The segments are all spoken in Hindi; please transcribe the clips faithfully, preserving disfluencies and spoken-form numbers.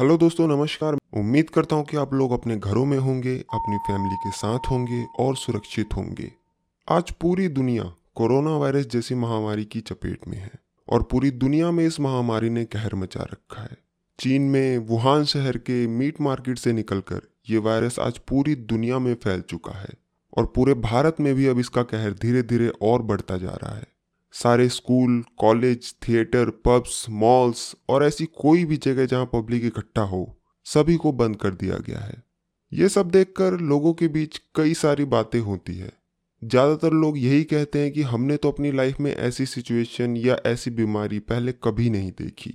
हेलो दोस्तों, नमस्कार। उम्मीद करता हूँ कि आप लोग अपने घरों में होंगे, अपनी फैमिली के साथ होंगे और सुरक्षित होंगे। आज पूरी दुनिया कोरोना वायरस जैसी महामारी की चपेट में है और पूरी दुनिया में इस महामारी ने कहर मचा रखा है। चीन में वुहान शहर के मीट मार्केट से निकलकर ये वायरस आज पूरी दुनिया में फैल चुका है और पूरे भारत में भी अब इसका कहर धीरे धीरे और बढ़ता जा रहा है। सारे school, college, theatre, pubs, malls और ऐसी कोई भी जगह जहां पब्लिक इकट्ठा हो, सभी को बंद कर दिया गया है। ये सब देखकर लोगों के बीच कई सारी बातें होती है। ज़्यादातर लोग यही कहते हैं कि हमने तो अपनी लाइफ में ऐसी सिचुएशन या ऐसी बीमारी पहले कभी नहीं देखी।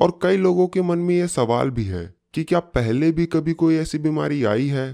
और कई लोगों के मन में यह सवाल भी है कि क्या पहले भी कभी कोई ऐसी बीमारी आई है?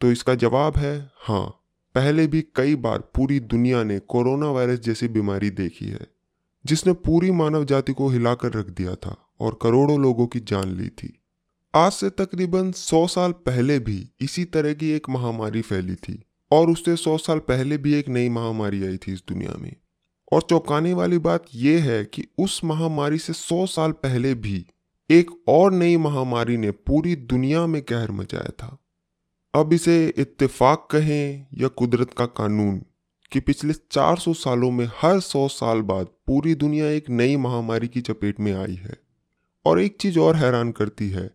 तो इसका जवाब है हाँ, पहले भी कई बार पूरी दुनिया ने कोरोना वायरस जैसी बीमारी देखी है, जिसने पूरी मानव जाति को हिलाकर रख दिया था और करोड़ों लोगों की जान ली थी। आज से तकरीबन सौ साल पहले भी इसी तरह की एक महामारी फैली थी और उससे सौ साल पहले भी एक नई महामारी आई थी इस दुनिया में। और चौंकाने वाली बात यह है कि उस महामारी से सौ साल पहले भी एक और नई महामारी ने पूरी दुनिया में कहर मचाया था। अब इसे इत्तेफाक कहें या कुदरत का कानून कि पिछले चार सौ सालों में हर सौ साल बाद पूरी दुनिया एक नई महामारी की चपेट में आई है। और एक चीज़ और हैरान करती है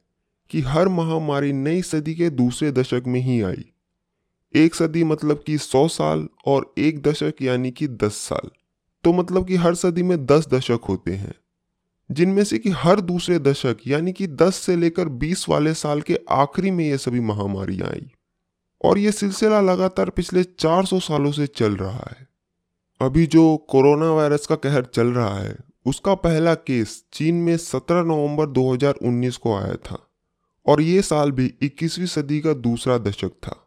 कि हर महामारी नई सदी के दूसरे दशक में ही आई। एक सदी मतलब कि सौ साल और एक दशक यानी कि दस साल, तो मतलब कि हर सदी में दस दशक होते हैं, जिनमें से कि हर दूसरे दशक यानी कि दस से लेकर बीस वाले साल के आखिरी में ये सभी महामारियां आई। और ये सिलसिला लगातार पिछले चार सौ सालों से चल रहा है। अभी जो कोरोना वायरस का कहर चल रहा है, उसका पहला केस चीन में सत्रह नवंबर दो हज़ार उन्नीस को आया था और ये साल भी इक्कीसवीं सदी का दूसरा दशक था।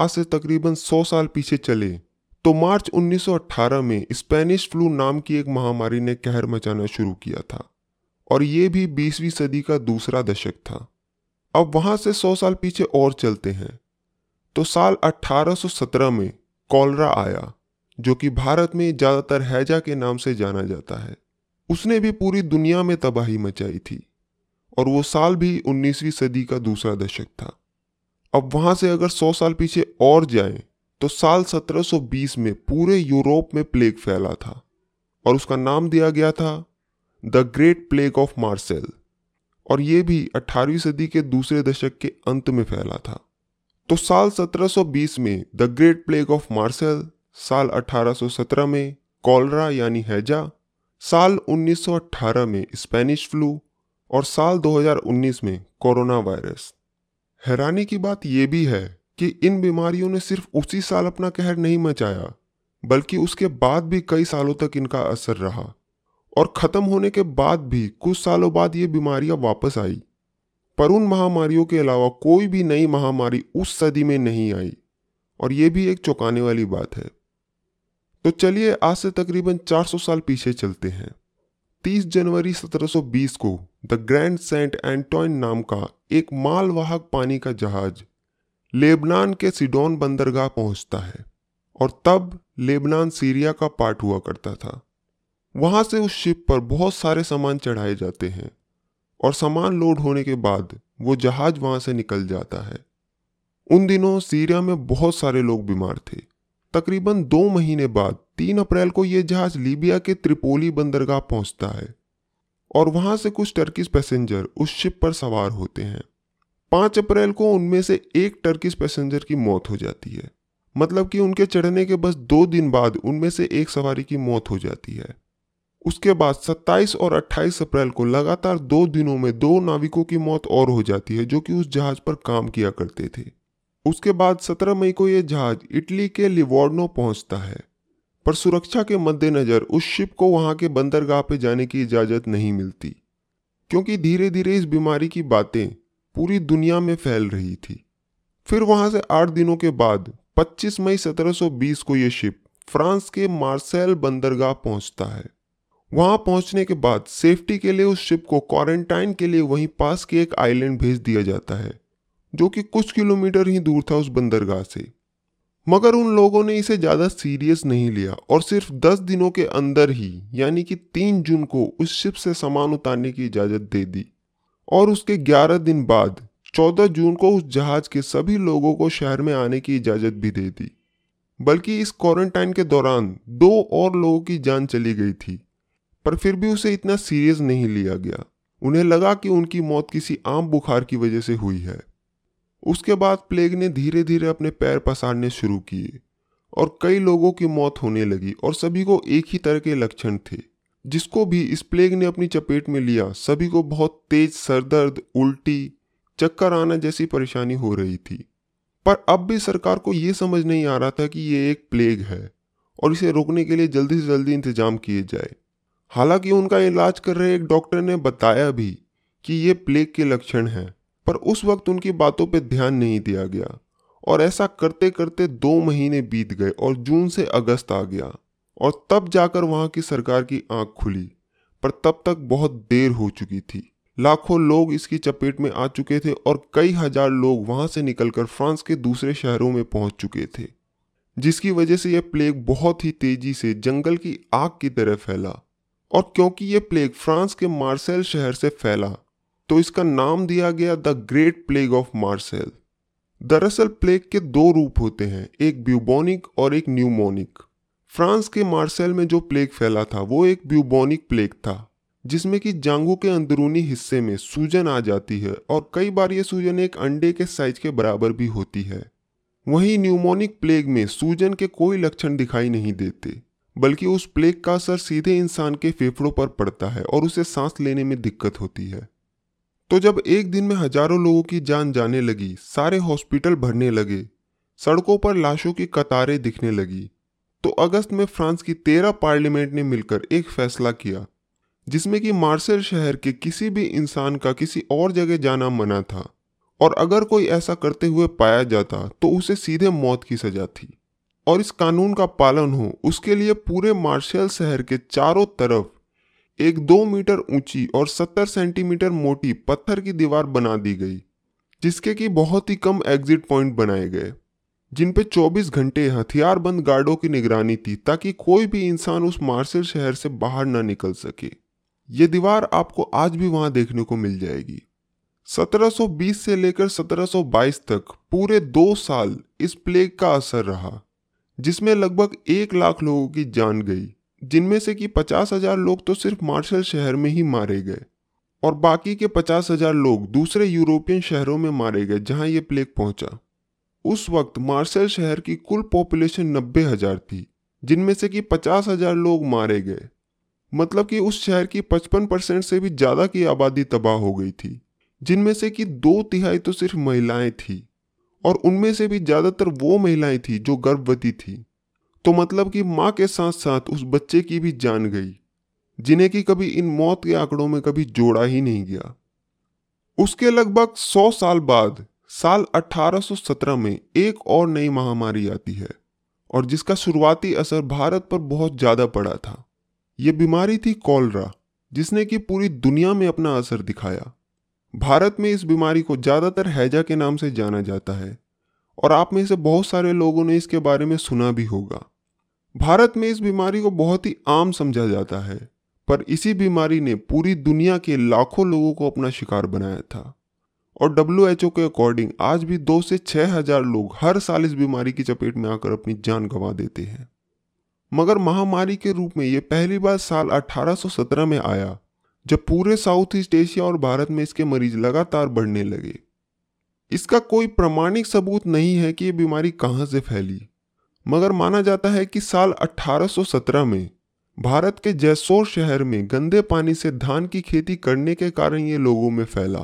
आज से तकरीबन सौ साल पीछे चले तो मार्च उन्नीस सौ अठारह में स्पेनिश फ्लू नाम की एक महामारी ने कहर मचाना शुरू किया था और ये भी बीसवीं सदी का दूसरा दशक था। अब वहाँ से सौ साल पीछे और चलते हैं तो साल अठारह सौ सत्रह में कॉलरा आया, जो कि भारत में ज़्यादातर हैजा के नाम से जाना जाता है। उसने भी पूरी दुनिया में तबाही मचाई थी और वो साल भी उन्नीसवीं सदी का दूसरा दशक था। अब वहाँ से अगर सौ साल पीछे और जाएं तो साल सत्रह सौ बीस में पूरे यूरोप में प्लेग फैला था और उसका नाम दिया गया था the great plague of Marseille और ये भी अठारहवीं सदी के दूसरे दशक के अंत में फैला था। तो साल सत्रह सौ बीस में the great plague of Marseille, साल अठारह सौ सत्रह में कॉलरा यानी हैजा, साल उन्नीस सौ अठारह में स्पेनिश फ्लू और साल दो हज़ार उन्नीस में कोरोना वायरस। हैरानी की बात यह भी है कि इन बीमारियों ने सिर्फ उसी साल अपना कहर नहीं मचाया, बल्कि उसके बाद भी कई सालों तक इनका असर रहा और ख़त्म होने के बाद भी कुछ सालों बाद ये बीमारियां वापस आई। पर उन महामारियों के अलावा कोई भी नई महामारी उस सदी में नहीं आई और ये भी एक चौंकाने वाली बात है। तो चलिए आज से तकरीबन चार सौ साल पीछे चलते हैं। तीस जनवरी सत्रह सौ बीस को द ग्रैंड सेंट एंटोइन नाम का एक मालवाहक पानी का जहाज लेबनान के सिडोन बंदरगाह पहुंचता है और तब लेबनान सीरिया का पार्ट हुआ करता था। वहां से उस शिप पर बहुत सारे सामान चढ़ाए जाते हैं और सामान लोड होने के बाद वो जहाज वहां से निकल जाता है। उन दिनों सीरिया में बहुत सारे लोग बीमार थे। तकरीबन दो महीने बाद तीन अप्रैल को ये जहाज लीबिया के त्रिपोली बंदरगाह पहुंचता है और वहां से कुछ टर्किश पैसेंजर उस शिप पर सवार होते हैं। पाँच अप्रैल को उनमें से एक टर्किश पैसेंजर की मौत हो जाती है, मतलब कि उनके चढ़ने के बस दो दिन बाद उनमें से एक सवारी की मौत हो जाती है। उसके बाद सत्ताईस और अट्ठाईस अप्रैल को लगातार दो दिनों में दो नाविकों की मौत और हो जाती है, जो कि उस जहाज पर काम किया करते थे। उसके बाद सत्रह मई को यह जहाज इटली के लिवोर्नो पहुंचता है, पर सुरक्षा के मद्देनज़र उस शिप को वहाँ के बंदरगाह पर जाने की इजाज़त नहीं मिलती, क्योंकि धीरे धीरे इस बीमारी की बातें पूरी दुनिया में फैल रही थी। फिर वहां से आठ दिनों के बाद पच्चीस मई सत्रह सौ बीस को यह शिप फ्रांस के मार्सेल बंदरगाह पहुंचता है। वहां पहुंचने के बाद सेफ्टी के लिए उस शिप को क्वारंटाइन के लिए वहीं पास के एक आइलैंड भेज दिया जाता है, जो कि कुछ किलोमीटर ही दूर था उस बंदरगाह से। मगर उन लोगों ने इसे ज़्यादा सीरियस नहीं लिया और सिर्फ दस दिनों के अंदर ही यानी कि तीन जून को उस शिप से सामान उतारने की इजाज़त दे दी और उसके ग्यारह दिन बाद चौदह जून को उस जहाज के सभी लोगों को शहर में आने की इजाज़त भी दे दी। बल्कि इस क्वारंटाइन के दौरान दो और लोगों की जान चली गई थी, पर फिर भी उसे इतना सीरियस नहीं लिया गया। उन्हें लगा कि उनकी मौत किसी आम बुखार की वजह से हुई है। उसके बाद प्लेग ने धीरे धीरे अपने पैर पसारने शुरू किए और कई लोगों की मौत होने लगी और सभी को एक ही तरह के लक्षण थे। जिसको भी इस प्लेग ने अपनी चपेट में लिया, सभी को बहुत तेज सरदर्द, उल्टी, चक्कर आना जैसी परेशानी हो रही थी। पर अब भी सरकार को ये समझ नहीं आ रहा था कि ये एक प्लेग है और इसे रोकने के लिए जल्दी से जल्दी इंतजाम किए जाए। हालांकि उनका इलाज कर रहे एक डॉक्टर ने बताया भी कि ये प्लेग के लक्षण हैं, पर उस वक्त उनकी बातों पर ध्यान नहीं दिया गया और ऐसा करते करते दो महीने बीत गए और जून से अगस्त आ गया और तब जाकर वहाँ की सरकार की आंख खुली, पर तब तक बहुत देर हो चुकी थी। लाखों लोग इसकी चपेट में आ चुके थे और कई हजार लोग वहाँ से निकलकर फ्रांस के दूसरे शहरों में पहुँच चुके थे, जिसकी वजह से यह प्लेग बहुत ही तेजी से जंगल की आग की तरह फैला। और क्योंकि यह प्लेग फ्रांस के मार्सेल शहर से फैला, तो इसका नाम दिया गया the great plague of Marseille. दरअसल प्लेग के दो रूप होते हैं, एक ब्यूबोनिक और एक न्यूमोनिक। फ्रांस के मार्सेल में जो प्लेग फैला था वो एक ब्यूबोनिक प्लेग था, जिसमें कि जांघों के अंदरूनी हिस्से में सूजन आ जाती है और कई बार ये सूजन एक अंडे के साइज के बराबर भी होती है। वहीं न्यूमोनिक प्लेग में सूजन के कोई लक्षण दिखाई नहीं देते, बल्कि उस प्लेग का असर सीधे इंसान के फेफड़ों पर पड़ता है और उसे सांस लेने में दिक्कत होती है। तो जब एक दिन में हजारों लोगों की जान जाने लगी, सारे हॉस्पिटल भरने लगे, सड़कों पर लाशों की कतारें दिखने लगी, तो अगस्त में फ्रांस की तेरह पार्लियामेंट ने मिलकर एक फैसला किया, जिसमें कि मार्सेल शहर के किसी भी इंसान का किसी और जगह जाना मना था और अगर कोई ऐसा करते हुए पाया जाता तो उसे सीधे मौत की सजा थी। और इस कानून का पालन हो उसके लिए पूरे मार्सेल शहर के चारों तरफ एक दो मीटर ऊंची और सत्तर सेंटीमीटर मोटी पत्थर की दीवार बना दी गई, जिसके कि बहुत ही कम एग्जिट पॉइंट बनाए गए, जिन पे चौबीस घंटे हथियारबंद गार्डों की निगरानी थी ताकि कोई भी इंसान उस मार्सेल शहर से बाहर ना निकल सके। ये दीवार आपको आज भी वहां देखने को मिल जाएगी। सत्रह सौ बीस से लेकर सत्रह सौ बाईस तक पूरे दो साल इस प्लेग का असर रहा, जिसमें लगभग एक लाख लोगों की जान गई, जिनमें से कि पचास हजार लोग तो सिर्फ मार्शल शहर में ही मारे गए और बाकी के पचास हजार लोग दूसरे यूरोपियन शहरों में मारे गए जहां ये प्लेग पहुंचा। उस वक्त मार्शल शहर की कुल पॉपुलेशन नब्बे हजार थी, जिनमें से कि पचास हजार लोग मारे गए, मतलब कि उस शहर की पचपन परसेंट से भी ज़्यादा की आबादी तबाह हो गई थी, जिनमें से कि दो तिहाई तो सिर्फ महिलाएं थीं और उनमें से भी ज़्यादातर वो महिलाएं थीं जो गर्भवती थीं। तो मतलब कि माँ के साथ साथ उस बच्चे की भी जान गई, जिन्हें कि कभी इन मौत के आंकड़ों में कभी जोड़ा ही नहीं गया। उसके लगभग सौ साल बाद साल अट्ठारह सौ सत्रह में एक और नई महामारी आती है और जिसका शुरुआती असर भारत पर बहुत ज़्यादा पड़ा था। ये बीमारी थी कॉलरा, जिसने कि पूरी दुनिया में अपना असर दिखाया। भारत में इस बीमारी को ज़्यादातर हैजा के नाम से जाना जाता है और आप में से बहुत सारे लोगों ने इसके बारे में सुना भी होगा। भारत में इस बीमारी को बहुत ही आम समझा जाता है, पर इसी बीमारी ने पूरी दुनिया के लाखों लोगों को अपना शिकार बनाया था और डब्ल्यू एच ओ के अकॉर्डिंग आज भी दो से छः हजार लोग हर साल इस बीमारी की चपेट में आकर अपनी जान गंवा देते हैं। मगर महामारी के रूप में ये पहली बार साल अठारह सौ सत्रह में आया, जब पूरे साउथ ईस्ट एशिया और भारत में इसके मरीज लगातार बढ़ने लगे। इसका कोई प्रमाणिक सबूत नहीं है कि ये बीमारी कहाँ से फैली, मगर माना जाता है कि साल अठारह सौ सत्रह में भारत के जैसोर शहर में गंदे पानी से धान की खेती करने के कारण ये लोगों में फैला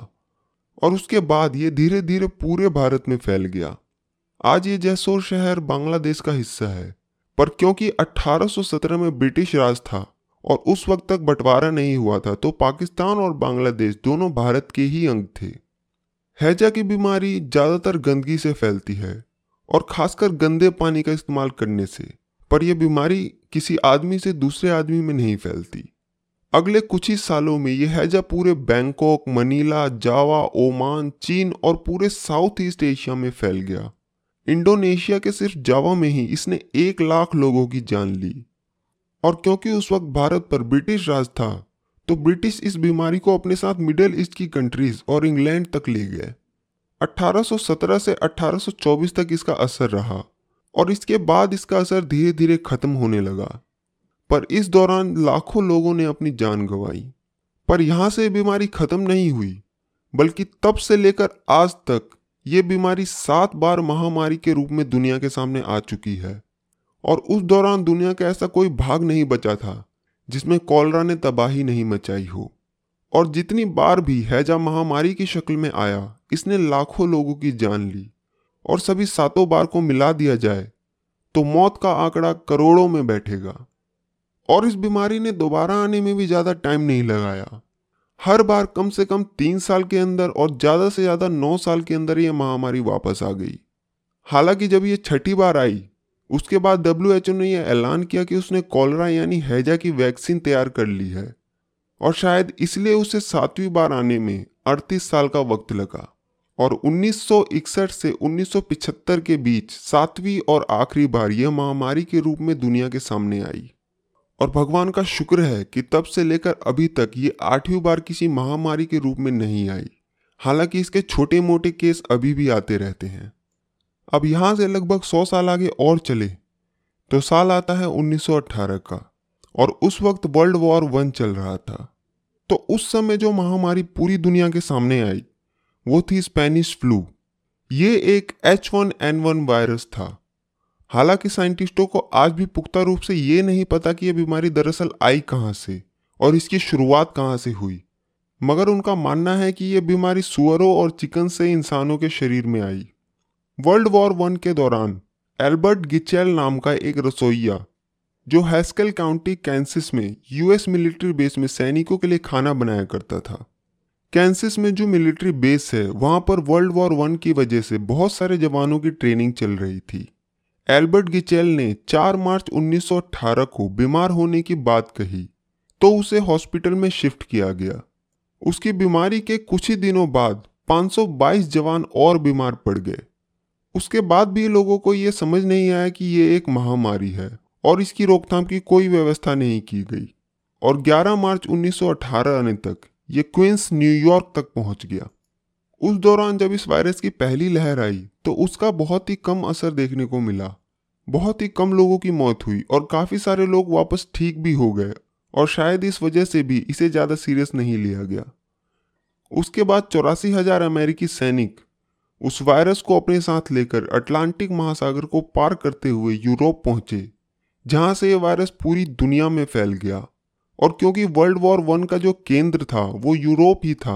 और उसके बाद ये धीरे धीरे पूरे भारत में फैल गया। आज ये जैसोर शहर बांग्लादेश का हिस्सा है, पर क्योंकि अठारह सौ सत्रह में ब्रिटिश राज था और उस वक्त तक बंटवारा नहीं हुआ था, तो पाकिस्तान और बांग्लादेश दोनों भारत के ही अंग थे। हैजा की बीमारी ज़्यादातर गंदगी से फैलती है और खासकर गंदे पानी का इस्तेमाल करने से, पर यह बीमारी किसी आदमी से दूसरे आदमी में नहीं फैलती। अगले कुछ ही सालों में यह हैजा पूरे बैंकॉक, मनीला, जावा, ओमान, चीन और पूरे साउथ ईस्ट एशिया में फैल गया। इंडोनेशिया के सिर्फ जावा में ही इसने एक लाख लोगों की जान ली और क्योंकि उस वक्त भारत पर ब्रिटिश राज था, तो ब्रिटिश इस बीमारी को अपने साथ मिडिल ईस्ट की कंट्रीज और इंग्लैंड तक ले गए। अठारह सौ सत्रह से अठारह सौ चौबीस तक इसका असर रहा और इसके बाद इसका असर धीरे धीरे खत्म होने लगा, पर इस दौरान लाखों लोगों ने अपनी जान गंवाई। पर यहाँ से बीमारी खत्म नहीं हुई, बल्कि तब से लेकर आज तक ये बीमारी सात बार महामारी के रूप में दुनिया के सामने आ चुकी है और उस दौरान दुनिया का ऐसा कोई भाग नहीं बचा था जिसमें कॉलरा ने तबाही नहीं मचाई हो। और जितनी बार भी हैजा महामारी की शक्ल में आया, इसने लाखों लोगों की जान ली और सभी सातों बार को मिला दिया जाए तो मौत का आंकड़ा करोड़ों में बैठेगा। और इस बीमारी ने दोबारा आने में भी ज़्यादा टाइम नहीं लगाया। हर बार कम से कम तीन साल के अंदर और ज़्यादा से ज़्यादा नौ साल के अंदर ये महामारी वापस आ गई। हालांकि जब ये छठी बार आई, उसके बाद डब्ल्यू एच ओ ने यह ऐलान किया कि उसने कॉलरा यानी हैजा की वैक्सीन तैयार कर ली है और शायद इसलिए उसे सातवीं बार आने में अड़तीस साल का वक्त लगा और उन्नीस सौ इकसठ से उन्नीस सौ पचहत्तर के बीच सातवीं और आखिरी बार यह महामारी के रूप में दुनिया के सामने आई। और भगवान का शुक्र है कि तब से लेकर अभी तक ये आठवीं बार किसी महामारी के रूप में नहीं आई, हालांकि इसके छोटे मोटे केस अभी भी आते रहते हैं। अब यहाँ से लगभग सौ साल आगे और चले तो साल आता है उन्नीस सौ अठारह का और उस वक्त वर्ल्ड वॉर वन चल रहा था। तो उस समय जो महामारी पूरी दुनिया के सामने आई वो थी स्पेनिश फ्लू। ये एक H one N one virus था। हालांकि साइंटिस्टों को आज भी पुख्ता रूप से ये नहीं पता कि यह बीमारी दरअसल आई कहाँ से और इसकी शुरुआत कहाँ से हुई, मगर उनका मानना है कि यह बीमारी सुअरों और चिकन से इंसानों के शरीर में आई। वर्ल्ड वॉर वन के दौरान एल्बर्ट गिचेल नाम का एक रसोइया जो हैस्कल काउंटी कैंसिस में यूएस मिलिट्री बेस में सैनिकों के लिए खाना बनाया करता था। कैंसिस में जो मिलिट्री बेस है वहाँ पर वर्ल्ड वॉर वन की वजह से बहुत सारे जवानों की ट्रेनिंग चल रही थी। एल्बर्ट गिचेल ने चार मार्च उन्नीस सौ अठारह को बीमार होने की बात कही तो उसे हॉस्पिटल में शिफ्ट किया गया। उसकी बीमारी के कुछ ही दिनों बाद पाँच सौ बाईस जवान और बीमार पड़ गए। उसके बाद भी लोगों को ये समझ नहीं आया कि ये एक महामारी है और इसकी रोकथाम की कोई व्यवस्था नहीं की गई और ग्यारह मार्च उन्नीस सौ अठारह आने तक ये क्वींस न्यूयॉर्क तक पहुंच गया। उस दौरान जब इस वायरस की पहली लहर आई तो उसका बहुत ही कम असर देखने को मिला, बहुत ही कम लोगों की मौत हुई और काफ़ी सारे लोग वापस ठीक भी हो गए और शायद इस वजह से भी इसे ज़्यादा सीरियस नहीं लिया गया। उसके बाद चौरासी हजार अमेरिकी सैनिक उस वायरस को अपने साथ लेकर अटलांटिक महासागर को पार करते हुए यूरोप पहुंचे, जहां से यह वायरस पूरी दुनिया में फैल गया। और क्योंकि वर्ल्ड वॉर वन का जो केंद्र था वो यूरोप ही था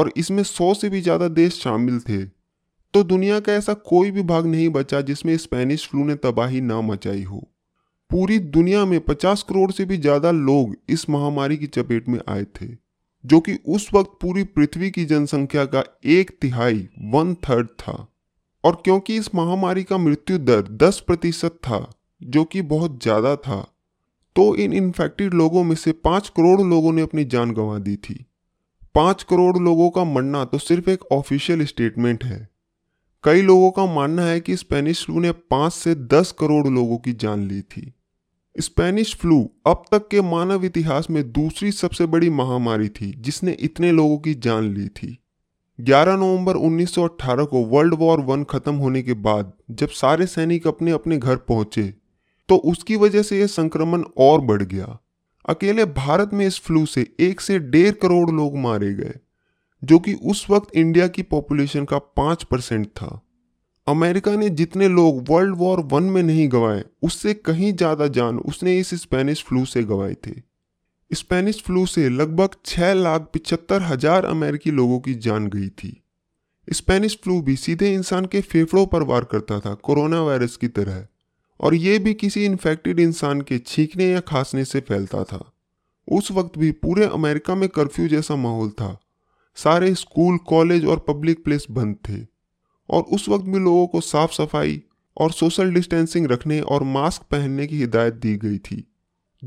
और इसमें सौ से भी ज़्यादा देश शामिल थे, तो दुनिया का ऐसा कोई भी भाग नहीं बचा जिसमें स्पेनिश फ्लू ने तबाही ना मचाई हो। पूरी दुनिया में पचास करोड़ से भी ज़्यादा लोग इस महामारी की चपेट में आए थे, जो कि उस वक्त पूरी पृथ्वी की जनसंख्या का एक तिहाई वन थर्ड था। और क्योंकि इस महामारी का मृत्यु दर दस प्रतिशत था, जो कि बहुत ज़्यादा था, तो इन इन्फेक्टेड लोगों में से पाँच करोड़ लोगों ने अपनी जान गंवा दी थी। पाँच करोड़ लोगों का मरना तो सिर्फ एक ऑफिशियल स्टेटमेंट है। कई लोगों का मानना है कि स्पेनिश फ्लू ने पाँच से दस करोड़ लोगों की जान ली थी। स्पेनिश फ्लू अब तक के मानव इतिहास में दूसरी सबसे बड़ी महामारी थी जिसने इतने लोगों की जान ली थी। ग्यारह नवंबर उन्नीस सौ अठारह को वर्ल्ड वॉर वन खत्म होने के बाद जब सारे सैनिक अपने अपने घर पहुंचे तो उसकी वजह से यह संक्रमण और बढ़ गया। अकेले भारत में इस फ्लू से एक से डेढ़ करोड़ लोग मारे गए, जो कि उस वक्त इंडिया की पॉपुलेशन का पाँच परसेंट था। अमेरिका ने जितने लोग वर्ल्ड वॉर वन में नहीं गंवाए, उससे कहीं ज़्यादा जान उसने इस स्पेनिश फ्लू से गंवाए थे। स्पेनिश फ्लू से लगभग छः लाख पिचहत्तर हजार अमेरिकी लोगों की जान गई थी। स्पेनिश फ्लू भी सीधे इंसान के फेफड़ों पर वार करता था, कोरोना वायरस की तरह, और ये भी किसी इन्फेक्टेड इंसान के छींकने या खांसने से फैलता था। उस वक्त भी पूरे अमेरिका में कर्फ्यू जैसा माहौल था, सारे स्कूल, कॉलेज और पब्लिक प्लेस बंद थे और उस वक्त भी लोगों को साफ सफाई और सोशल डिस्टेंसिंग रखने और मास्क पहनने की हिदायत दी गई थी।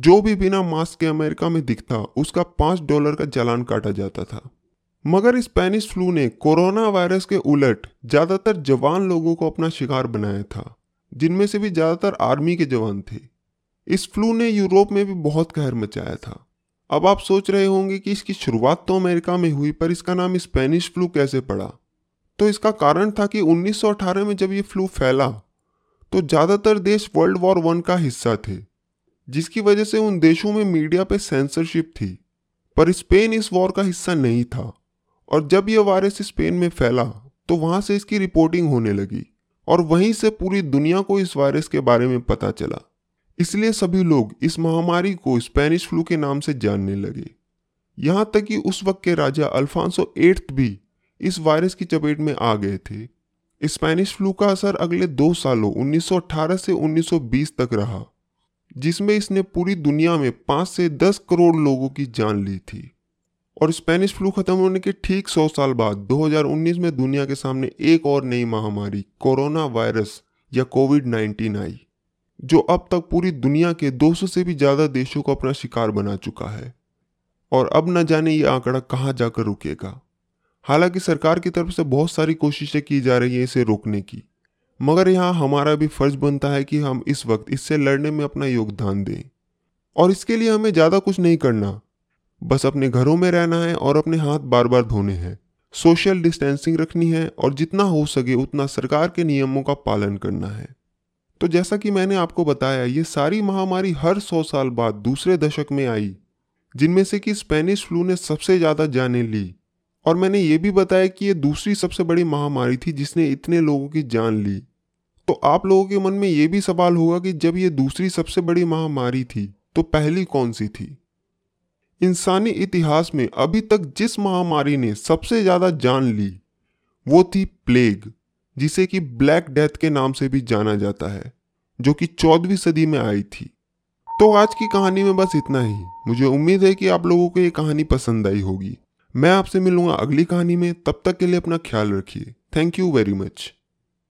जो भी बिना मास्क के अमेरिका में दिखता उसका पाँच डॉलर का चालान काटा जाता था। मगर स्पेनिश फ्लू ने कोरोना वायरस के उलट ज़्यादातर जवान लोगों को अपना शिकार बनाया था, जिनमें से भी ज़्यादातर आर्मी के जवान थे। इस फ्लू ने यूरोप में भी बहुत कहर मचाया था। अब आप सोच रहे होंगे कि इसकी शुरुआत तो अमेरिका में हुई पर इसका नाम स्पेनिश फ्लू कैसे पड़ा। तो इसका कारण था कि उन्नीस सौ अठारह में जब ये फ्लू फैला तो ज़्यादातर देश वर्ल्ड वॉर वन का हिस्सा थे, जिसकी वजह से उन देशों में मीडिया पे सेंसरशिप थी। पर स्पेन इस वॉर का हिस्सा नहीं था और जब ये वायरस स्पेन में फैला तो वहाँ से इसकी रिपोर्टिंग होने लगी और वहीं से पूरी दुनिया को इस वायरस के बारे में पता चला। इसलिए सभी लोग इस महामारी को स्पेनिश फ्लू के नाम से जानने लगे। यहाँ तक कि उस वक्त के राजा अल्फांसो एट्थ भी इस वायरस की चपेट में आ गए थे। स्पेनिश फ्लू का असर अगले दो सालों उन्नीस सौ अठारह से उन्नीस सौ बीस तक रहा, जिसमें इसने पूरी दुनिया में पाँच से दस करोड़ लोगों की जान ली थी। और स्पेनिश फ्लू खत्म होने के ठीक सौ साल बाद दो हज़ार उन्नीस में दुनिया के सामने एक और नई महामारी कोरोना वायरस या कोविड नाइन्टीन आई, जो अब तक पूरी दुनिया के दो सौ से भी ज़्यादा देशों को अपना शिकार बना चुका है। और अब न जाने ये आंकड़ा कहाँ जाकर रुकेगा। हालांकि सरकार की तरफ से बहुत सारी कोशिशें की जा रही है इसे रोकने की, मगर यहाँ हमारा भी फर्ज बनता है कि हम इस वक्त इससे लड़ने में अपना योगदान दें। और इसके लिए हमें ज़्यादा कुछ नहीं करना, बस अपने घरों में रहना है और अपने हाथ बार बार धोने हैं, सोशल डिस्टेंसिंग रखनी है और जितना हो सके उतना सरकार के नियमों का पालन करना है। तो जैसा कि मैंने आपको बताया, ये सारी महामारी हर सौ साल बाद दूसरे दशक में आई, जिनमें से कि स्पेनिश फ्लू ने सबसे ज़्यादा जानें ली। और मैंने ये भी बताया कि ये दूसरी सबसे बड़ी महामारी थी जिसने इतने लोगों की जान ली। तो आप लोगों के मन में ये भी सवाल होगा कि जब ये दूसरी सबसे बड़ी महामारी थी तो पहली कौन सी थी। इंसानी इतिहास में अभी तक जिस महामारी ने सबसे ज़्यादा जान ली वो थी प्लेग, जिसे कि ब्लैक डेथ के नाम से भी जाना जाता है, जो कि चौदहवीं सदी में आई थी। तो आज की कहानी में बस इतना ही। मुझे उम्मीद है कि आप लोगों को ये कहानी पसंद आई होगी। मैं आपसे मिलूंगा अगली कहानी में, तब तक के लिए अपना ख्याल रखिए। Thank you very much.